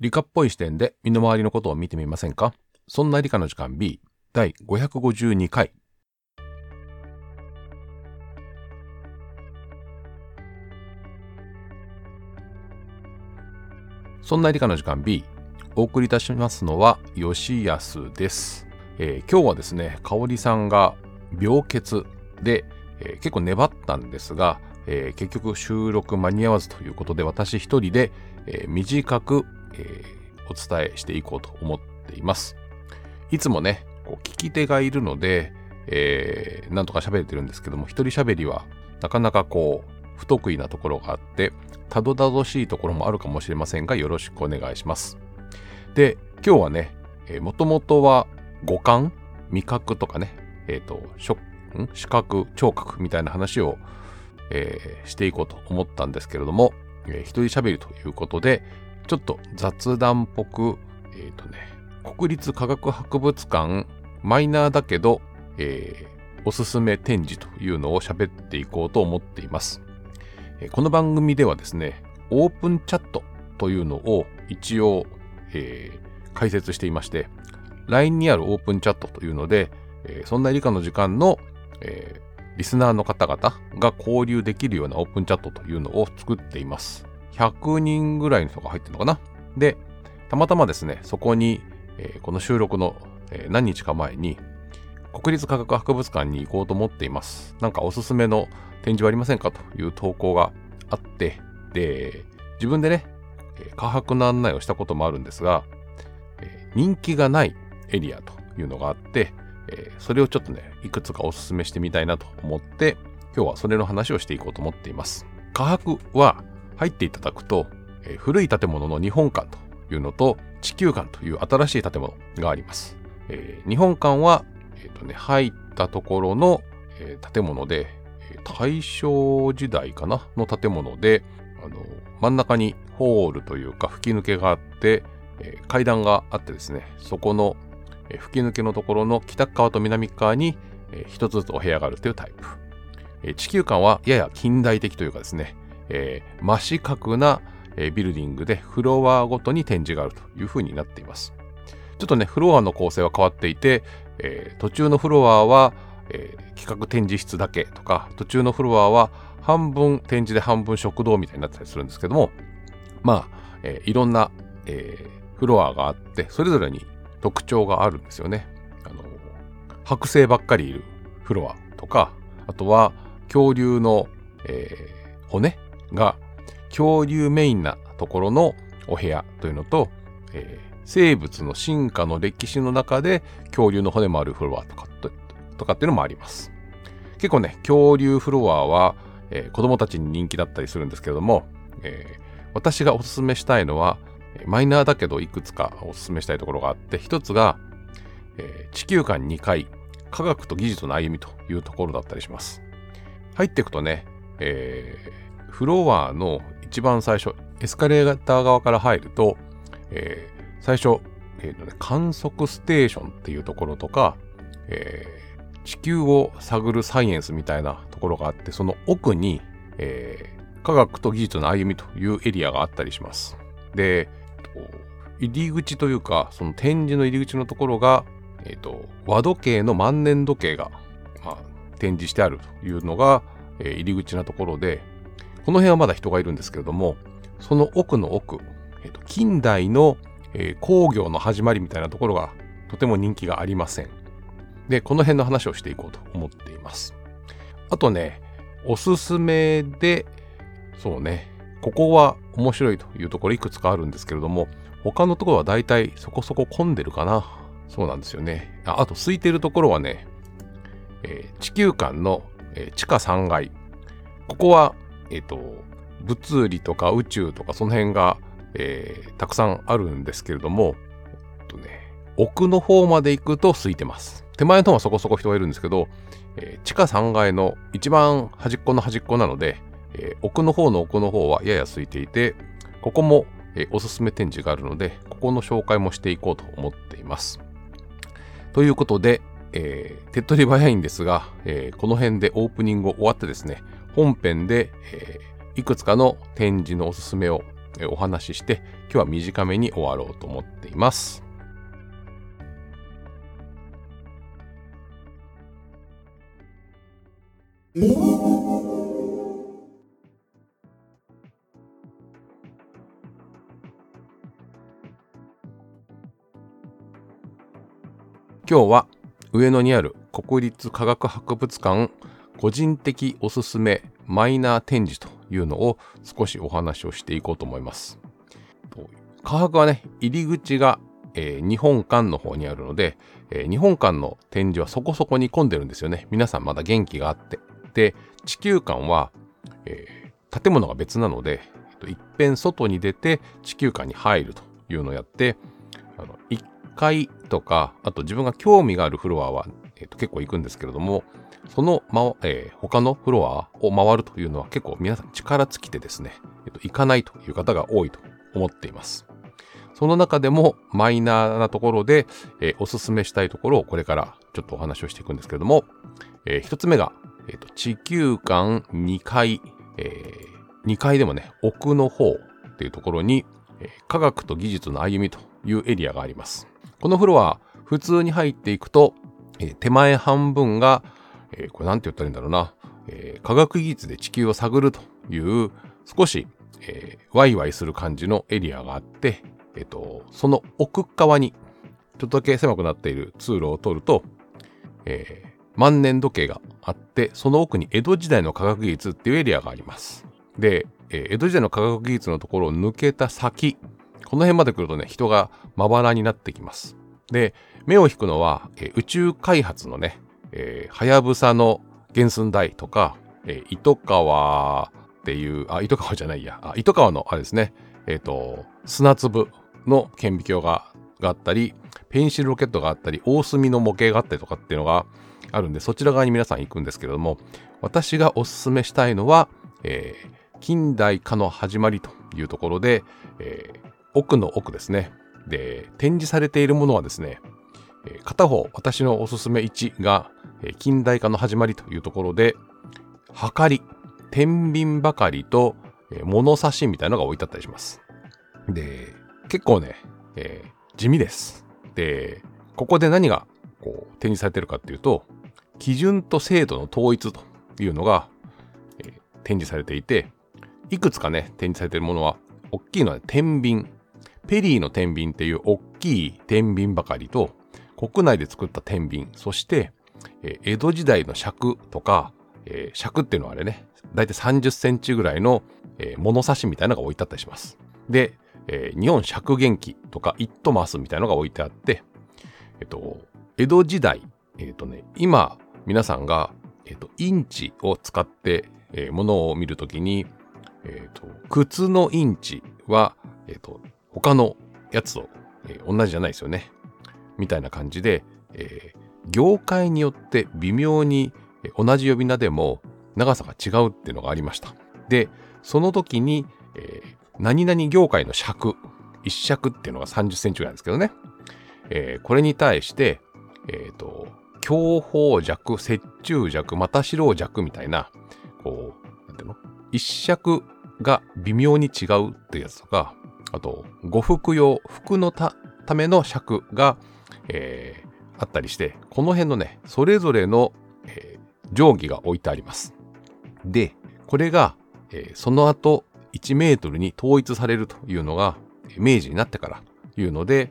理科っぽい視点で身の回りのことを見てみませんか。そんな理科の時間 B 第552回。そんな理科の時間 B お送りいたしますのは吉安です。今日はですね、香織さんが病欠で、結構粘ったんですが、結局収録間に合わずということで、私一人で、短く、お伝えしていこうと思っています。いつもね、こう聞き手がいるので、なんとか喋れてるんですけども、一人喋りはなかなかこう不得意なところがあって、たどたどしいところもあるかもしれませんが、よろしくお願いします。で、今日はね、もともとは五感、味覚とかね、視覚、聴覚みたいな話をしていこうと思ったんですけれども、一人喋りということで、ちょっと雑談っぽく、国立科学博物館マイナーだけど、おすすめ展示というのを喋っていこうと思っています。この番組ではですね、オープンチャットというのを一応、解説していまして、LINE にあるオープンチャットというので、そんな理科の時間の、リスナーの方々が交流できるようなオープンチャットというのを作っています。100人ぐらいの人が入ってるのかな。で、たまたまですね、そこに、この収録の、何日か前に国立科学博物館に行こうと思っています。なんかおすすめの展示はありませんかという投稿があって、で、自分でね、科博の案内をしたこともあるんですが、人気がないエリアというのがあって、それをちょっとね、いくつかおすすめしてみたいなと思って、今日はそれの話をしていこうと思っています。科博は入っていただくと、古い建物の日本館というのと地球館という新しい建物があります。日本館は、入ったところの、建物で、大正時代かなの建物で、真ん中にホールというか吹き抜けがあって、階段があってですね、そこの吹き抜けのところの北側と南側に一つずつお部屋があるというタイプ。地球館はやや近代的というかですね、真四角なビルディングでフロアごとに展示があるというふうになっています。ちょっとね、フロアの構成は変わっていて、途中のフロアは、企画展示室だけとか、途中のフロアは半分展示で半分食堂みたいになってたりするんですけども、まあ、いろんな、フロアがあって、それぞれに特徴があるんですよね。剥製ばっかりいるフロアとか、あとは恐竜の、骨が恐竜メインなところのお部屋というのと、生物の進化の歴史の中で恐竜の骨もあるフロアとかっていうのもあります。結構ね、恐竜フロアは、子供たちに人気だったりするんですけれども、私がおすすめしたいのはマイナーだけどいくつかおすすめしたいところがあって、一つが、地球館2階、科学と技術の歩みというところだったりします。入っていくとね、フロアの一番最初、エスカレーター側から入ると、最初、観測ステーションっていうところとか、地球を探るサイエンスみたいなところがあって、その奥に、科学と技術の歩みというエリアがあったりします。で、入り口というか、その展示の入り口のところが、和時計の万年時計が、まあ、展示してあるというのが、入り口なところで、この辺はまだ人がいるんですけれども、その奥の奥、近代の、工業の始まりみたいなところがとても人気がありません。で、この辺の話をしていこうと思っています。あとね、おすすめで、そうね、ここは面白いというところいくつかあるんですけれども、他のところはだいたいそこそこ混んでるかな。そうなんですよね。あと空いてるところはね、地球館の、地下3階。ここは、物理とか宇宙とかその辺が、たくさんあるんですけれども、奥の方まで行くと空いてます。手前の方はそこそこ人がいるんですけど、地下3階の一番端っこの端っこなので、奥の方の奥の方はやや空いていて、ここも、おすすめ展示があるので、ここの紹介もしていこうと思っています。ということで、手っ取り早いんですが、この辺でオープニングを終わってですね、本編で、いくつかの展示のおすすめを、お話しして、今日は短めに終わろうと思っています。今日は上野にある国立科学博物館個人的おすすめマイナー展示というのを少しお話をしていこうと思います。科博はね、入り口が、日本館の方にあるので、日本館の展示はそこそこに混んでるんですよね。皆さんまだ元気があって、で地球館は、建物が別なので、一遍外に出て地球館に入るというのをやって、1階とか、あと自分が興味があるフロアは、結構行くんですけれども、その、他のフロアを回るというのは結構皆さん力尽きてですね、行かないという方が多いと思っています。その中でもマイナーなところで、おすすめしたいところをこれからちょっとお話をしていくんですけれども、1つ目が、地球館2階、2階でもね、奥の方っていうところに、科学と技術の歩みというエリアがあります。このフロア普通に入っていくと、手前半分が、これなんて言ったらいいんだろうな、科学技術で地球を探るという少し、ワイワイする感じのエリアがあって、その奥側にちょっとだけ狭くなっている通路を通ると、万年時計があって、その奥に江戸時代の科学技術っていうエリアがあります。で、江戸時代の科学技術のところを抜けた先、この辺まで来るとね、人がまばらになってきます。で、目を引くのは、宇宙開発のね、はやぶさの原寸大とか、糸川っていう、糸川じゃないや、糸川のあれですね、砂粒の顕微鏡があったり、ペンシルロケットがあったり、大隅の模型があったりとかっていうのがあるんで、そちら側に皆さん行くんですけれども、私がおすすめしたいのは、近代化の始まりというところで、奥の奥ですね。で、展示されているものはですね、片方私のおすすめ1が、近代化の始まりというところで、はかり、天秤ばかりと、物差しみたいなのが置いてあったりします。で、結構ね、地味です。で、ここで何がこう展示されているかっていうと、基準と精度の統一というのが、展示されていて、いくつかね展示されているものは、大きいのは天秤、ペリーの天秤っていう大きい天秤ばかりと、国内で作った天秤、そして、江戸時代の尺とか、尺っていうのはあれね、だいたい30センチぐらいの、物差しみたいなのが置いてあったりします。で、日本尺元記とか一斗升みたいなのが置いてあって、江戸時代、今皆さんが、インチを使って、物を見るときに、靴のインチは、他のやつと、同じじゃないですよね。みたいな感じで、業界によって微妙に同じ呼び名でも長さが違うっていうのがありました。で、その時に、何々業界の尺、一尺っていうのが30センチぐらいなんですけどね。これに対して、強砲尺、折衷尺、又四郎尺みたいな、こう、なんていうの？一尺が微妙に違うってやつとか、あと、呉服用、服のための尺が、あったりして、この辺のねそれぞれの、定規が置いてあります。で、これが、その後1メートルに統一されるというのが明治になってからいうので、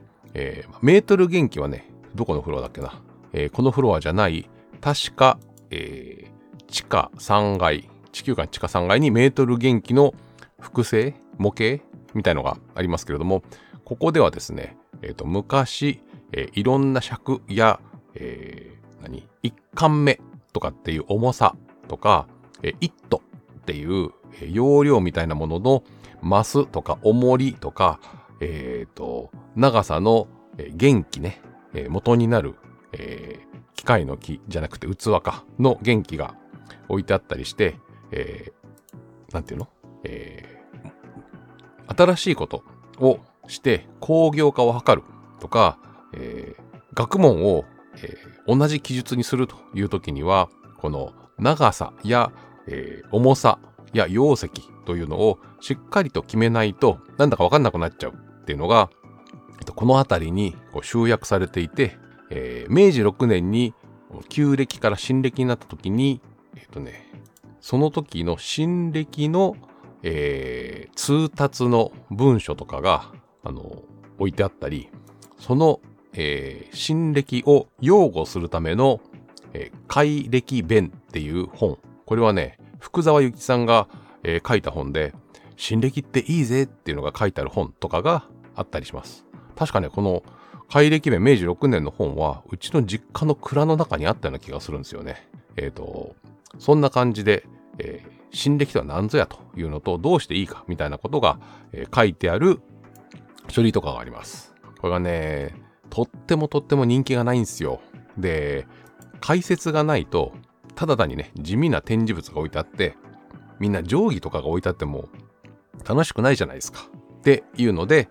メートル元記はね、どこのフロアだっけな、このフロアじゃない、確か、地下3階地球館地下3階にメートル元記の複製模型みたいのがありますけれども、ここではですね、昔、いろんな尺や、1貫目とかっていう重さとか、1斗っていう容量みたいなもののマスとか重りとか、長さの元気ね、元になる、機械の木じゃなくて器かの元気が置いてあったりして、なんていうの、新しいことをして工業化を図るとか、学問を、同じ記述にするという時には、この長さや、重さや容積というのをしっかりと決めないと、なんだか分かんなくなっちゃうっていうのがこの辺りに集約されていて、明治6年に旧暦から新暦になった時にその時の新暦の、通達の文書とかが置いてあったり、その、新暦を擁護するための、改暦弁っていう本、これはね福沢諭吉さんが、書いた本で、新暦っていいぜっていうのが書いてある本とかがあったりします。確かねこの改暦弁明治6年の本はうちの実家の蔵の中にあったような気がするんですよね。そんな感じで、新暦とは何ぞやというのとどうしていいかみたいなことが、書いてある書類とかがあります。これがねとっても人気がないんですよ。で解説がないとただ単にね地味な展示物が置いてあってみんな定規とかが置いてあっても楽しくないじゃないですかっていうので、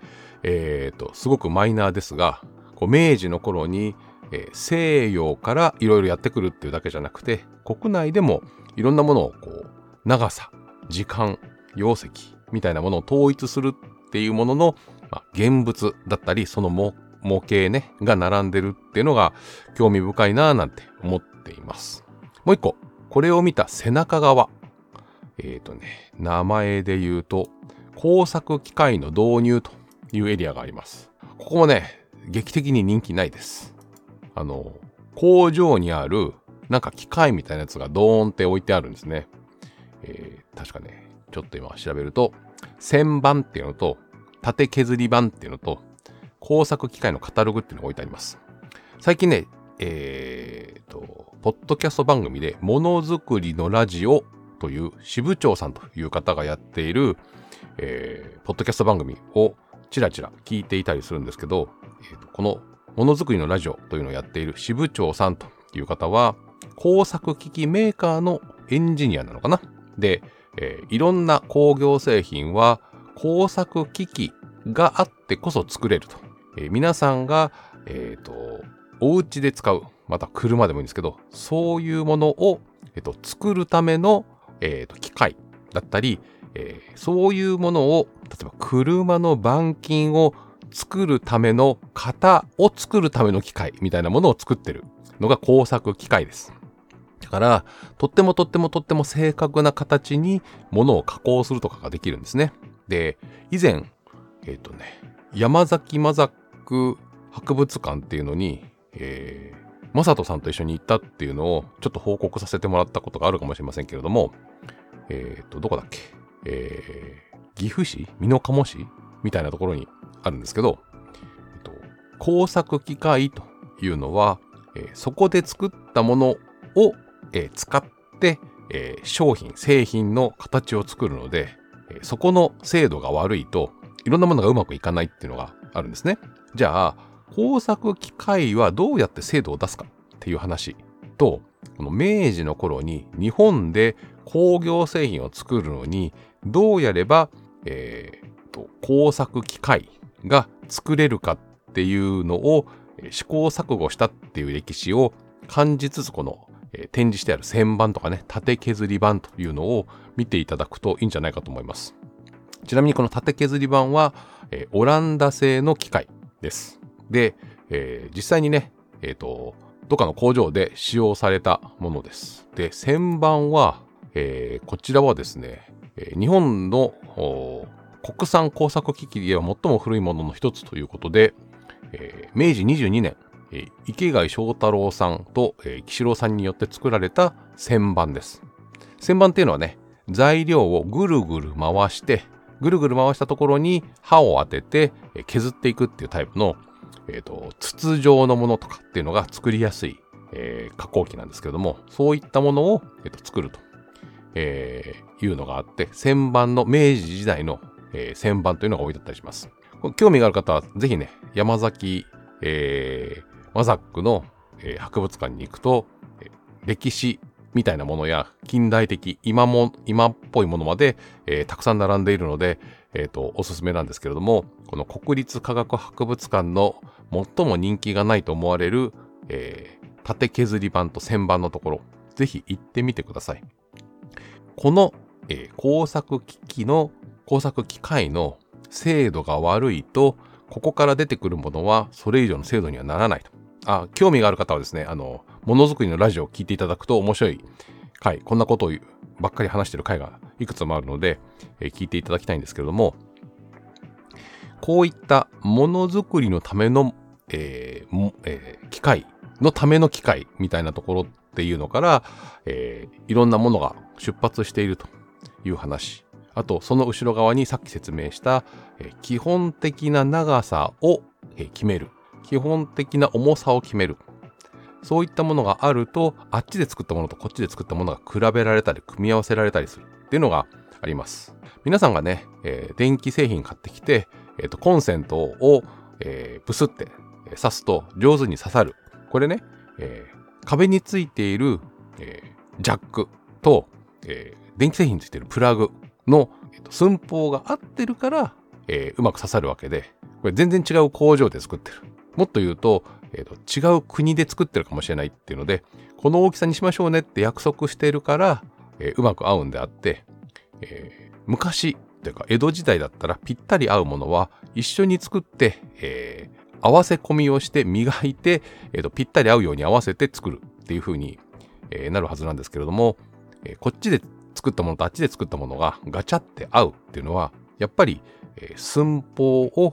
すごくマイナーですが明治の頃に、西洋からいろいろやってくるっていうだけじゃなくて国内でもいろんなものを長さ時間容積みたいなものを統一するっていうものの、現物だったりその模型ねが並んでるっていうのが興味深いなぁなんて思っています。もう一個これを見た背中側名前で言うと工作機械の導入というエリアがあります。ここもね劇的に人気ないです。工場にあるなんか機械みたいなやつがドーンって置いてあるんですね。確かねちょっと今調べると旋盤っていうのと縦削り盤っていうのと工作機械のカタログっていうのが置いてあります。最近ねポッドキャスト番組でものづくりのラジオという支部長さんという方がやっている、ポッドキャスト番組をちらちら聞いていたりするんですけど、このものづくりのラジオというのをやっている支部長さんという方は工作機器メーカーのエンジニアなのかなで、いろんな工業製品は工作機器があってこそ作れると、皆さんが、お家で使うまた車でもいいんですけどそういうものを、作るための、機械だったり、そういうものを例えば車の板金を作るための型を作るための機械みたいなものを作ってるのが工作機械です。だからとっても正確な形にものを加工するとかができるんですね。で以前山崎マザック博物館っていうのに、マサトさんと一緒に行ったっていうのをちょっと報告させてもらったことがあるかもしれませんけれども、どこだっけ、岐阜市美濃加茂市みたいなところにあるんですけど、工作機械というのは、そこで作ったものを、使って、商品製品の形を作るので、そこの精度が悪いといろんなものがうまくいかないっていうのがあるんですね。じゃあ工作機械はどうやって精度を出すかっていう話と、この明治の頃に日本で工業製品を作るのにどうやれば、工作機械が作れるかっていうのを試行錯誤したっていう歴史を感じつつ、この展示してある旋盤とかね縦削り盤というのを見ていただくといいんじゃないかと思います。ちなみにこの縦削り盤は、オランダ製の機械です。で、実際にね、どっかの工場で使用されたものです。で旋盤は、こちらはですね日本の国産工作機器では最も古いものの一つということで、明治22年池貝章太郎さんと、岸郎さんによって作られた旋盤です。旋盤っていうのはね材料をぐるぐる回したところに刃を当てて削っていくっていうタイプの、筒状のものとかっていうのが作りやすい、加工機なんですけれども、そういったものを、作ると、いうのがあって、旋盤の明治時代の、旋盤というのが置いてあったりします。興味がある方はぜひね山崎、マザックの、博物館に行くと、歴史みたいなものや近代的今っぽいものまで、たくさん並んでいるので、おすすめなんですけれども、この国立科学博物館の最も人気がないと思われる、縦削り盤と旋盤のところぜひ行ってみてください。この、工作機械の精度が悪いとここから出てくるものはそれ以上の精度にはならないと。興味がある方はですね、ものづくりのラジオを聞いていただくと面白い回、こんなことをばっかり話してる回がいくつもあるので、聞いていただきたいんですけれども、こういったものづくりのための、機械のための機械みたいなところっていうのから、いろんなものが出発しているという話。あとその後ろ側にさっき説明した、基本的な長さを、決める、基本的な重さを決める、そういったものがあると、あっちで作ったものとこっちで作ったものが比べられたり組み合わせられたりするっていうのがあります。皆さんがね、電気製品買ってきて、コンセントを、ブスって刺すと上手に刺さる、これね、壁についている、ジャックと、電気製品についているプラグの寸法が合ってるから、うまく刺さるわけで、これ全然違う工場で作ってる、もっと言うと、違う国で作ってるかもしれないっていうので、この大きさにしましょうねって約束してるから、うまく合うんであって、昔というか江戸時代だったらぴったり合うものは一緒に作って、合わせ込みをして磨いて、ぴったり合うように合わせて作るっていう風に、なるはずなんですけれども、こっちで作ったものとあっちで作ったものがガチャって合うっていうのは、やっぱり寸法を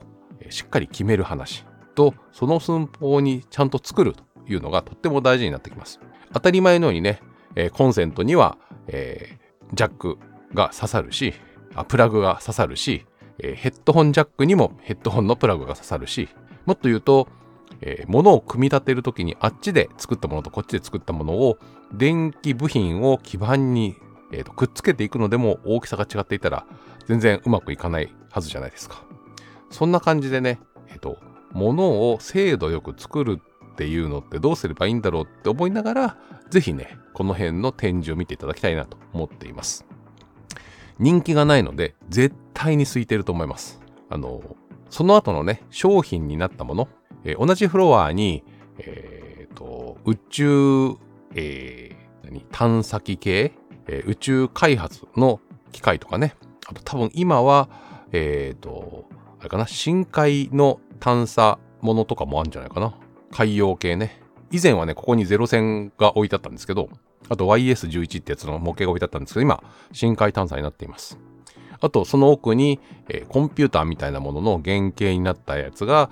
しっかり決める話と、その寸法にちゃんと作るというのがとっても大事になってきます。当たり前のようにね、コンセントにはジャックが刺さるし、プラグが刺さるし、ヘッドホンジャックにもヘッドホンのプラグが刺さるし、もっと言うと、物を組み立てるときにあっちで作ったものとこっちで作ったものを、電気部品を基板にくっつけていくのでも、大きさが違っていたら全然うまくいかないはずじゃないですか。そんな感じでね、物を精度よく作るっていうのってどうすればいいんだろうって思いながら、ぜひね、この辺の展示を見ていただきたいなと思っています。人気がないので絶対に空いてると思います。その後のね、商品になったもの、同じフロアに、宇宙、探査機系、宇宙開発の機械とかね、あと多分今はあれかな、深海の探査ものとかもあるんじゃないかな。海洋系ね。以前はね、ここにゼロ戦が置いてあったんですけど、あと YS11 ってやつの模型が置いてあったんですけど、今深海探査になっています。あとその奥に、コンピューターみたいなものの原型になったやつが、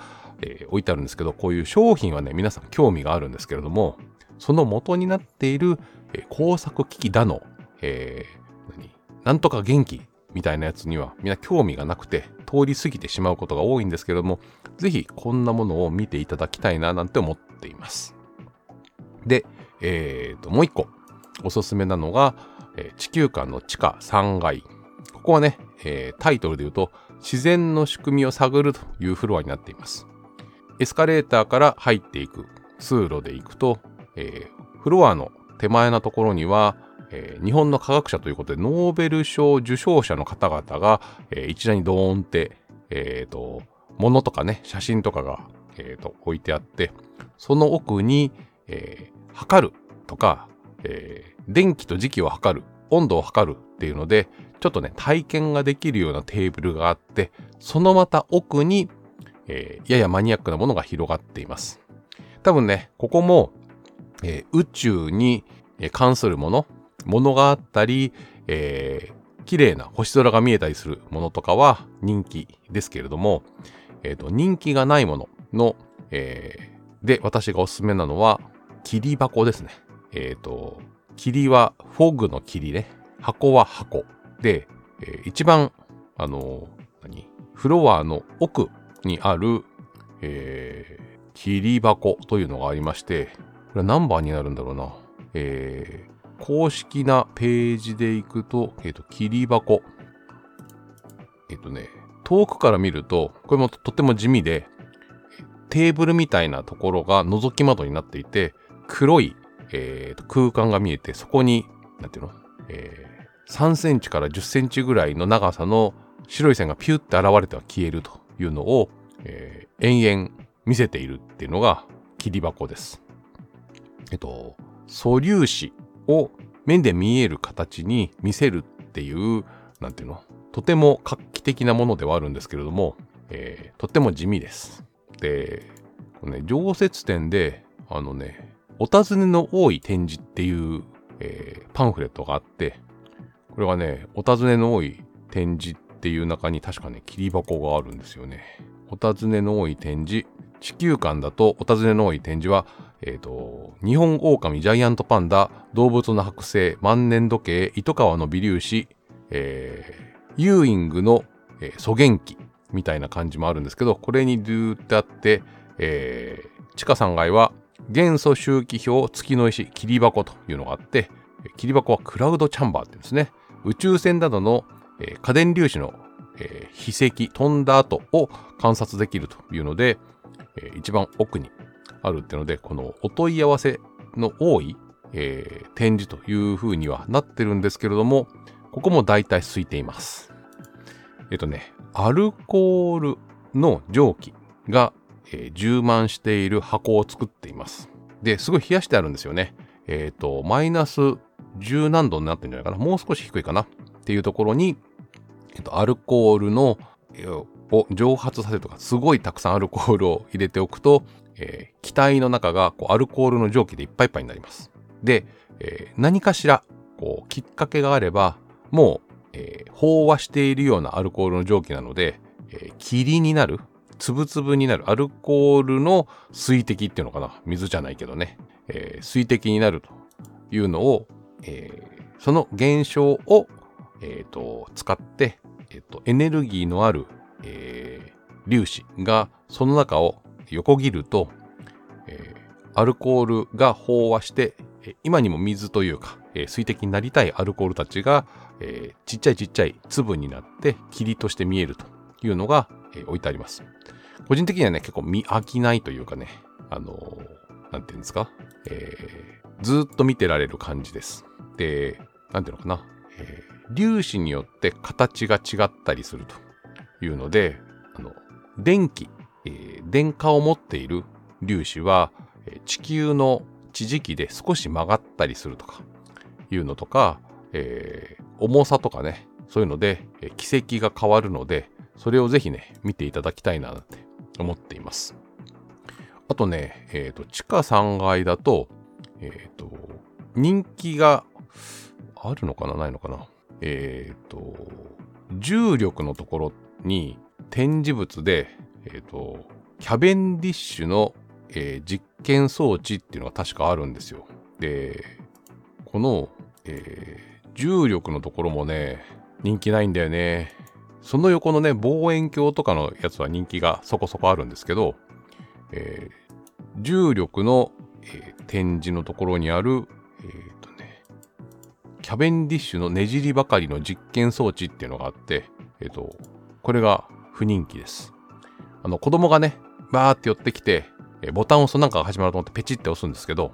置いてあるんですけど、こういう商品はね、皆さん興味があるんですけれども、その元になっている、工作機器だの、なんとか元気みたいなやつにはみんな興味がなくて通り過ぎてしまうことが多いんですけれども、ぜひこんなものを見ていただきたいななんて思っています。で、もう一個おすすめなのが、地球館の地下3階。ここはね、タイトルで言うと自然の仕組みを探るというフロアになっています。エスカレーターから入っていく通路で行くと、フロアの手前のところには日本の科学者ということでノーベル賞受賞者の方々が、一覧にドーンって、物とかね、写真とかが、置いてあって、その奥に、測るとか、電気と時期を測る、温度を測るっていうので、ちょっとね、体験ができるようなテーブルがあって、そのまた奥に、ややマニアックなものが広がっています。多分ね、ここも、宇宙に関するものがあったり、綺麗な星空が見えたりするものとかは人気ですけれども、人気がないものの、で私がおすすめなのは霧箱ですね。霧はフォグの霧ね、箱は箱で、一番フロアの奥にある、霧箱というのがありまして、これ何番になるんだろうな。公式なページでいくと、霧箱。遠くから見ると、これもとっても地味で、テーブルみたいなところが覗き窓になっていて、黒い、空間が見えて、そこに、なんていうの、3センチから10センチぐらいの長さの白い線がピュッて現れては消えるというのを、延々見せているっていうのが霧箱です。素粒子を目で見える形に見せるっていう、なんていうの、とても画期的なものではあるんですけれども、とっても地味です。で、ね、常設展でお尋ねの多い展示っていう、パンフレットがあって、これはね、お尋ねの多い展示っていう中に確かね、切り箱があるんですよね。お尋ねの多い展示、地球館だとお尋ねの多い展示は、日本狼、ジャイアントパンダ、動物の剥製、万年時計、糸川の微粒子、ユーイングの、蘇元記みたいな感じもあるんですけど、これにドゥーってあって、地下3階は元素周期表月の石切り箱というのがあって、切り箱はクラウドチャンバーって言うんですね。宇宙船などの、家電粒子の、飛石飛んだ後を観察できるというので、一番奥にあるっていうので、このお問い合わせの多い、展示というふうにはなってるんですけれども、ここもだいたい空いています。アルコールの蒸気が、充満している箱を作っています。で、すごい冷やしてあるんですよね。マイナス10何度になってるんじゃないかな、もう少し低いかなっていうところに、アルコールの、を蒸発させるとか、すごいたくさんアルコールを入れておくと、気体の中がこうアルコールの蒸気でいっぱいいっぱいになります。で、何かしらこうきっかけがあればもう、飽和しているようなアルコールの蒸気なので、霧になる、粒々になるアルコールの水滴っていうのかな、水じゃないけどね、水滴になるというのを、その現象を、使って、エネルギーのある、粒子がその中を横切ると、アルコールが飽和して今にも水というか、水滴になりたいアルコールたちが、ちっちゃい粒になって霧として見えるというのが、置いてあります。個人的にはね、結構見飽きないというかね、なんていうんですか、ずーっと見てられる感じです。で、なんていうのかな、粒子によって形が違ったりするというので、電荷を持っている粒子は、地球の地磁気で少し曲がったりするとかいうのとか、重さとかね、そういうので、軌跡が変わるので、それをぜひね、見ていただきたいなって思っています。あとね、地下3階だと、人気があるのかな、ないのかな、重力のところに展示物で、キャベンディッシュの、実験装置っていうのが確かあるんですよ。で、この、重力のところもね、人気ないんだよね。その横のね、望遠鏡とかのやつは人気がそこそこあるんですけど、重力の、展示のところにある、キャベンディッシュのねじりばかりの実験装置っていうのがあって、これが不人気です。子供がね、バーって寄ってきて、ボタンを押すとなんかが始まると思ってペチって押すんですけど、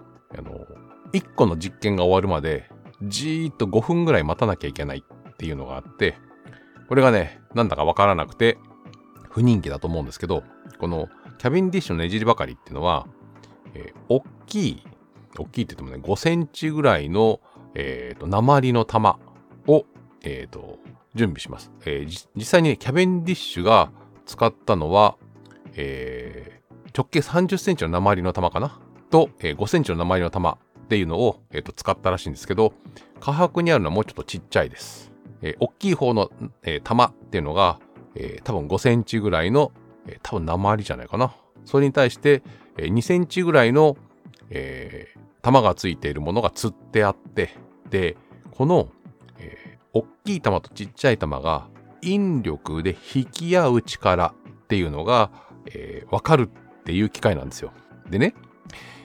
1個の実験が終わるまで、じーっと5分ぐらい待たなきゃいけないっていうのがあって、これがね、なんだかわからなくて不人気だと思うんですけど、このキャベンディッシュのねじりばかりっていうのは、大きいって言ってもね、5センチぐらいの、鉛の玉を、準備します。実際に、ね、キャベンディッシュが使ったのは、直径30センチの鉛の玉かなと、5センチの鉛の玉っていうのを、使ったらしいんですけど、下白にあるのはもうちょっとちっちゃいです。大きい方の、玉っていうのが、多分5センチぐらいの、多分鉛じゃないかな。それに対して、2センチぐらいの、玉がついているものが釣ってあって、で、この、大きい玉とちっちゃい玉が引力で引き合う力っていうのが、わかるっていう機械なんですよ。でね、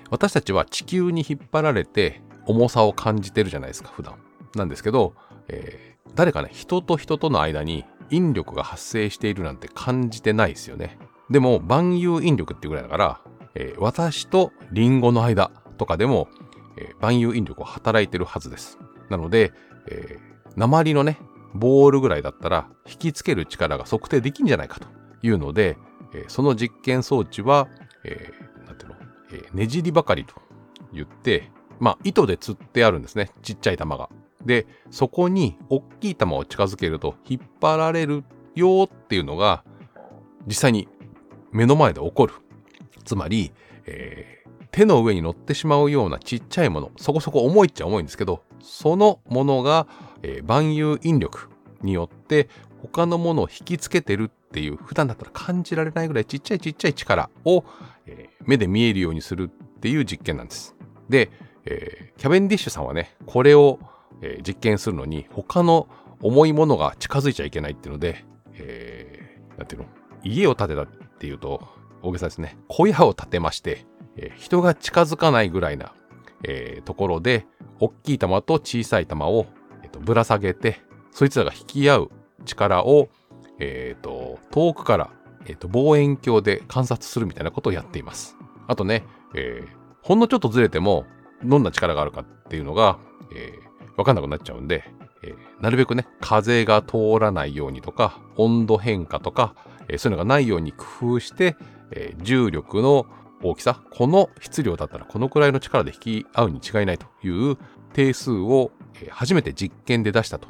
私たちは地球に引っ張られて重さを感じてるじゃないですか、普段。なんですけど、誰かね、人と人との間に引力が発生しているなんて感じてないですよね。でも万有引力っていうぐらいだから、私とリンゴの間とかでも、万有引力を働いてるはずです。なので、鉛のねボールぐらいだったら引きつける力が測定できんじゃないかというので、その実験装置は、なんていうの、ねじりばかりと言って、まあ糸で吊ってあるんですね、ちっちゃい玉が。で、そこに大きい玉を近づけると引っ張られるよっていうのが、実際に目の前で起こる、つまり、手の上に乗ってしまうようなちっちゃいもの、そこそこ重いっちゃ重いんですけど、そのものが、万有引力によって他のものを引きつけてるっていう、普段だったら感じられないぐらいちっちゃい力を、目で見えるようにするっていう実験なんです。で、キャベンディッシュさんはね、これを、実験するのに他の重いものが近づいちゃいけないっていうので、なんていうの、家を建てたっていうと大げさですね。小屋を建てまして、人が近づかないぐらいな、ところで大きい玉と小さい玉を、ぶら下げて、そいつらが引き合う力を、遠くから、望遠鏡で観察するみたいなことをやっています。あとね、ほんのちょっとずれてもどんな力があるかっていうのが、分かんなくなっちゃうんで、なるべくね、風が通らないようにとか、温度変化とか、そういうのがないように工夫して、重力の大きさ、この質量だったらこのくらいの力で引き合うに違いないという定数を、初めて実験で出したと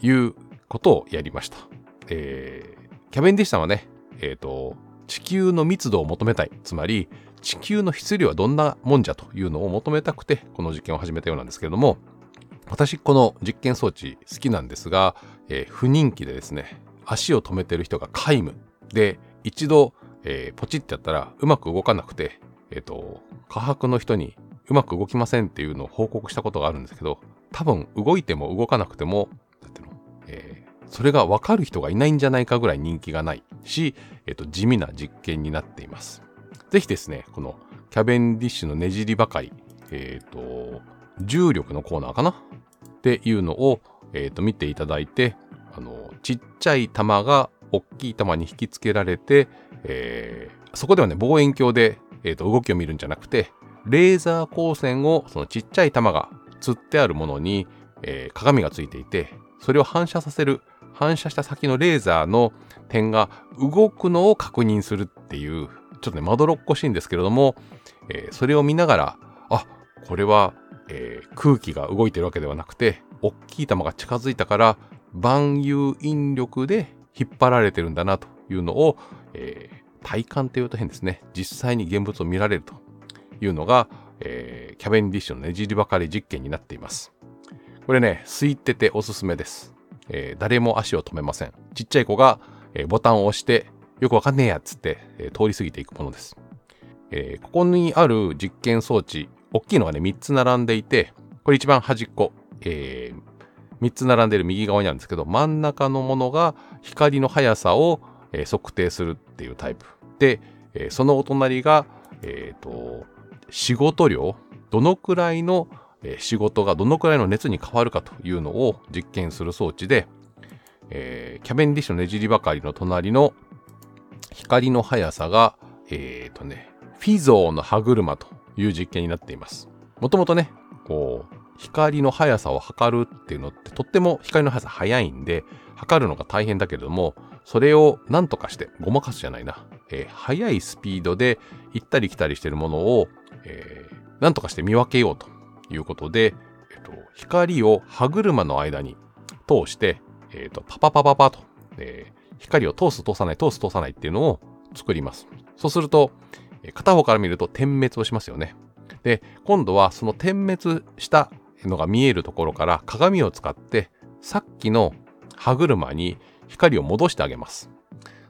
いうことをやりました。キャベンディッシュさんはね、地球の密度を求めたい、つまり地球の質量はどんなもんじゃというのを求めたくてこの実験を始めたようなんですけれども、私この実験装置好きなんですが、不人気でですね、足を止めてる人が皆無で、一度、ポチってやったらうまく動かなくて、下伯の人にうまく動きませんっていうのを報告したことがあるんですけど、多分動いても動かなくてもそれが分かる人がいないんじゃないかぐらい人気がないし、地味な実験になっています。ぜひですね、このキャベンディッシュのねじりばかり、重力のコーナーかなっていうのを、見ていただいて、ちっちゃい玉が大きい玉に引きつけられて、そこではね、望遠鏡で、動きを見るんじゃなくて、レーザー光線をそのちっちゃい玉が釣ってあるものに、鏡がついていて、それを反射させる、反射した先のレーザーの点が動くのを確認するっていう、ちょっとねまどろっこしいんですけれども、それを見ながら、あ、これは、空気が動いてるわけではなくて、大きい玉が近づいたから万有引力で引っ張られてるんだなというのを、体感というと変ですね、実際に現物を見られるというのが、キャベンディッシュのねじりばかり実験になっています。これね、空いてておすすめです。誰も足を止めません。ちっちゃい子が、ボタンを押してよくわかんねえやっつって、通り過ぎていくものです。ここにある実験装置、大きいのがね3つ並んでいて、これ一番端っこ、3つ並んでいる右側にあるんですけど、真ん中のものが光の速さを、測定するっていうタイプで、そのお隣が、仕事量、どのくらいの仕事がどのくらいの熱に変わるかというのを実験する装置で、キャベンディッシュのねじりばかりの隣の光の速さが、フィゾーの歯車という実験になっています。もともとね、こう光の速さを測るっていうのって、とっても光の速さ速いんで測るのが大変だけれども、それをなんとかしてごまかすじゃないな、速いスピードで行ったり来たりしているものを、なんとかして見分けようということで、光を歯車の間に通して、パパと、光を通す通さないっていうのを作ります。そうすると、片方から見ると点滅をしますよね。で、今度はその点滅したのが見えるところから鏡を使ってさっきの歯車に光を戻してあげます。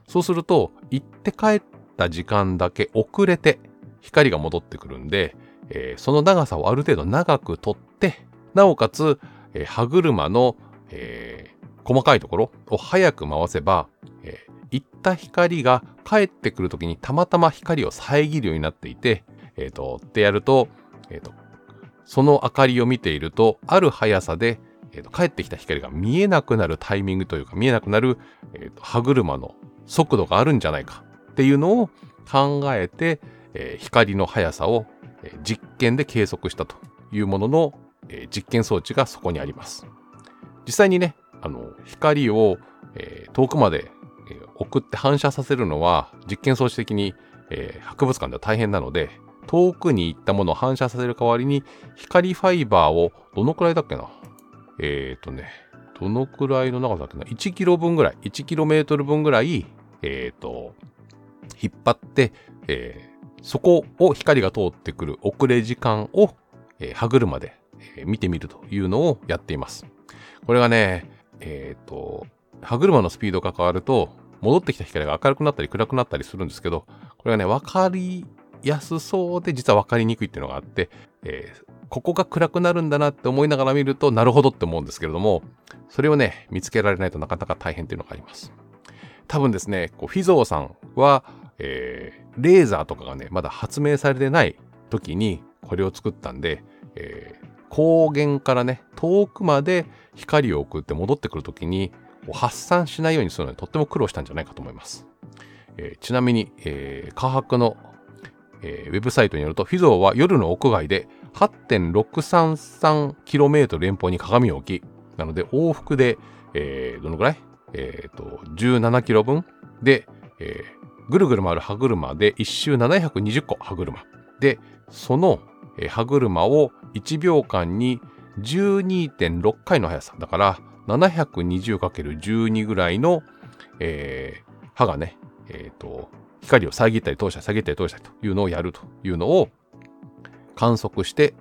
そうすると、行って帰った時間だけ遅れて光が戻ってくるんで、その長さをある程度長くとって、なおかつ、歯車の、細かいところを早く回せば、行った光が帰ってくるときにたまたま光を遮るようになっていて、ってやると、その明かりを見ていると、ある速さで、帰ってきた光が見えなくなるタイミングというか、見えなくなる、歯車の速度があるんじゃないかっていうのを考えて、光の速さを実験で計測したというものの、実験装置がそこにあります。実際にね、光を、遠くまで、送って反射させるのは実験装置的に、博物館では大変なので、遠くに行ったものを反射させる代わりに、光ファイバーをどのくらいだっけな、どのくらいの長さだっけな、1キロ分ぐらい、1キロメートル分ぐらい、引っ張って、そこを光が通ってくる遅れ時間を、歯車で、見てみるというのをやっています。これがね、歯車のスピードが変わると戻ってきた光が明るくなったり暗くなったりするんですけど、これがね、分かりやすそうで実は分かりにくいっていうのがあって、ここが暗くなるんだなって思いながら見るとなるほどって思うんですけれども、それをね、見つけられないとなかなか大変っていうのがあります。多分ですね、こうフィゾーさんは、レーザーとかがねまだ発明されてない時にこれを作ったんで、光源からね遠くまで光を送って戻ってくる時に発散しないようにするのにとっても苦労したんじゃないかと思います。ちなみに、科博の、ウェブサイトによると、フィゾーは夜の屋外で 8.633km 遠方に鏡を置き、なので往復で、どのくらい、17キロ分で、ぐるぐる回る歯車で1周720個歯車で、その歯車を1秒間に 12.6 回の速さだから 720×12 ぐらいの、歯がね、光を遮ったり通したり遮ったり通したりというのをやるというのを観測して、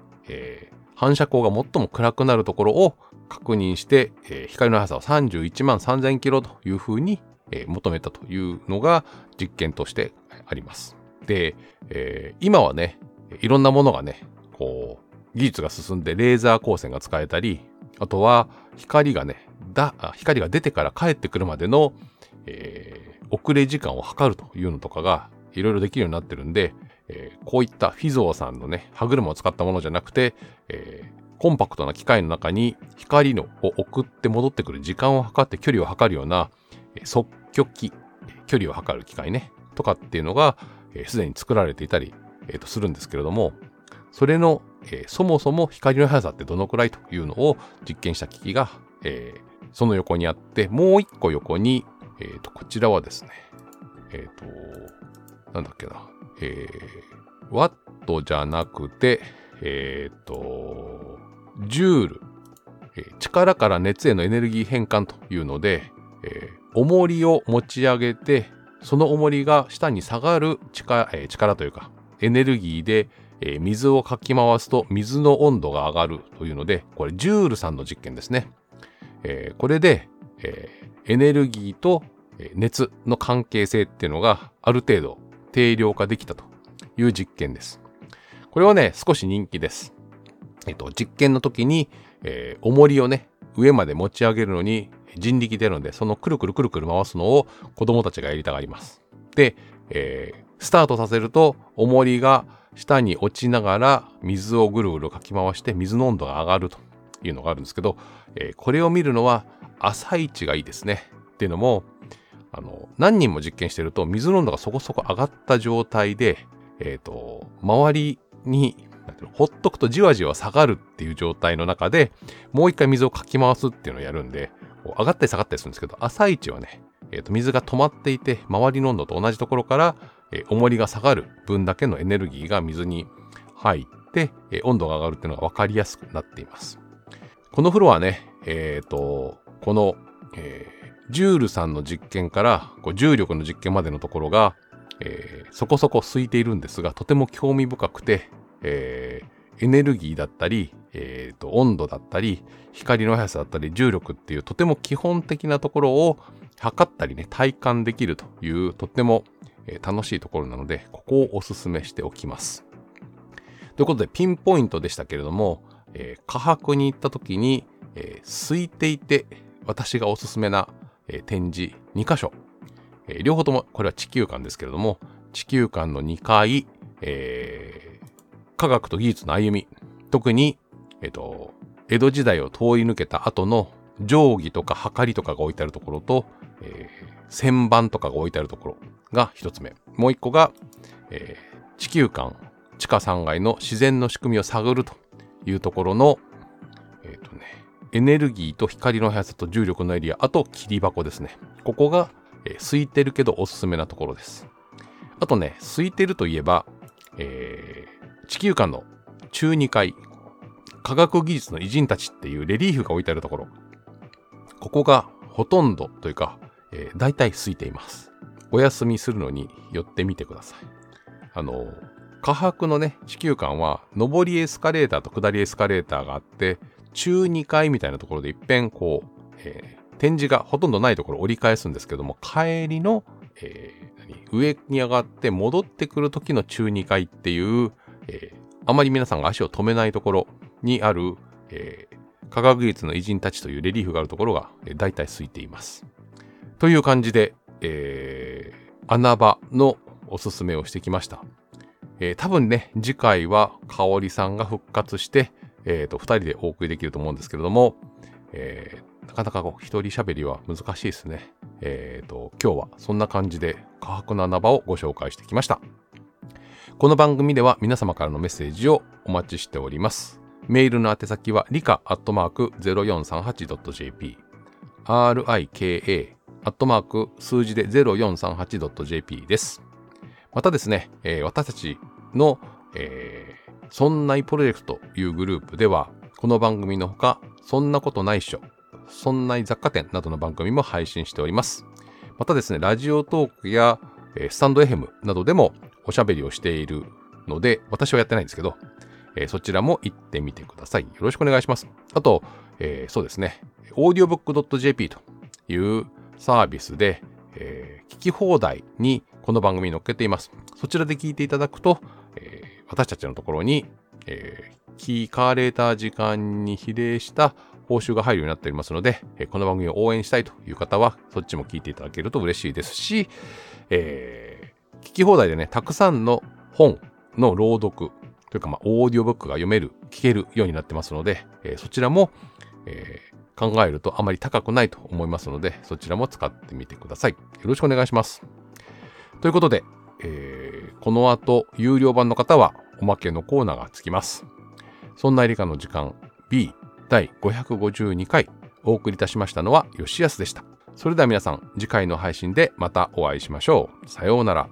反射光が最も暗くなるところを確認して、光の速さを31万3000kmというふうに、求めたというのが実験としてあります。で、今はね、いろんなものがね、こう技術が進んでレーザー光線が使えたり、あとは光が出てから帰ってくるまでの、遅れ時間を測るというのとかがいろいろできるようになってるんで、こういったフィゾーさんのね歯車を使ったものじゃなくて、コンパクトな機械の中に光を送って戻ってくる時間を測って距離を測るような測距器、距離を測る機械ねとかっていうのがすでに作られていたり、するんですけれども、それの、そもそも光の速さってどのくらいというのを実験した機器が、その横にあって、もう一個横に、こちらはですね、なんだっけな、ワットじゃなくて、ジュール、力から熱へのエネルギー変換というので、重りを持ち上げて、その重りが下に下がる 力というかエネルギーで、水をかき回すと水の温度が上がるというので、これジュールさんの実験ですね。これで、エネルギーと熱の関係性っていうのがある程度定量化できたという実験です。これはね少し人気です。実験の時に、重りをね上まで持ち上げるのに人力でやるので、そのくるくるくるくる回すのを子供たちがやりたがります。で、スタートさせると重りが下に落ちながら水をぐるぐるかき回して水の温度が上がるというのがあるんですけど、これを見るのは朝一がいいですね。っていうのも、何人も実験してると水の温度がそこそこ上がった状態で、周りにほっとくとじわじわ下がるっていう状態の中でもう一回水をかき回すっていうのをやるんで、上がったり下がったりするんですけど、朝一はね、水が止まっていて周りの温度と同じところから、重りが下がる分だけのエネルギーが水に入って、温度が上がるっていうのが分かりやすくなっています。このフロアね、この、ジュールさんの実験からこう重力の実験までのところが、そこそこ空いているんですが、とても興味深くて、エネルギーだったり、温度だったり光の速さだったり重力っていうとても基本的なところを測ったりね体感できるという、とっても、楽しいところなので、ここをおすすめしておきます。ということで、ピンポイントでしたけれども、科博に行った時に、空いていて私がおすすめな、展示2箇所、両方ともこれは地球館ですけれども、地球館の2階、科学と技術の歩み、特に、江戸時代を通り抜けた後の定規とかはかりとかが置いてあるところと、旋盤とかが置いてあるところが一つ目。もう一個が、地球館地下3階の自然の仕組みを探るというところの、エネルギーと光の速さと重力のエリア、あと切り箱ですね。ここが、空いてるけどおすすめなところです。あとね、空いてるといえば、地球館の中2階、科学技術の偉人たちっていうレリーフが置いてあるところ、ここがほとんどというか、大体空いています。お休みするのに寄ってみてください。下白のね地球館は上りエスカレーターと下りエスカレーターがあって、中2階みたいなところで一遍こう、展示がほとんどないところを折り返すんですけども、帰りの、上に上がって戻ってくる時の中2階っていう、あまり皆さんが足を止めないところにある、科学技術の偉人たちというレリーフがあるところが、大体空いていますという感じで、穴場のおすすめをしてきました。多分ね次回は香織さんが復活して、2人でお送りできると思うんですけれども、なかなかこう一人喋りは難しいですね。今日はそんな感じで科博の穴場をご紹介してきました。この番組では皆様からのメッセージをお待ちしております。メールの宛先はrika@0438.jp、rika@0438.jp です。またですね、私たちの、そんないプロジェクトというグループでは、この番組のほか、そんなことないっしょ、そんない雑貨店などの番組も配信しております。またですね、ラジオトークや、スタンド FM などでもおしゃべりをしているので、私はやってないんですけど、そちらも行ってみてください。よろしくお願いします。あと、そうですね、audiobook.jp というサービスで、聞き放題にこの番組に載っけています。そちらで聞いていただくと、私たちのところに、聞かれた時間に比例した報酬が入るようになっておりますので、この番組を応援したいという方はそっちも聞いていただけると嬉しいですし、聞き放題でねたくさんの本の朗読というか、オーディオブックが読める聞けるようになってますので、そちらも、考えるとあまり高くないと思いますので、そちらも使ってみてください。よろしくお願いします。ということで、この後有料版の方はおまけのコーナーがつきます。そんな理科の時間 B 第552回お送りいたしましたのは吉安でした。それでは皆さん、次回の配信でまたお会いしましょう。さようなら。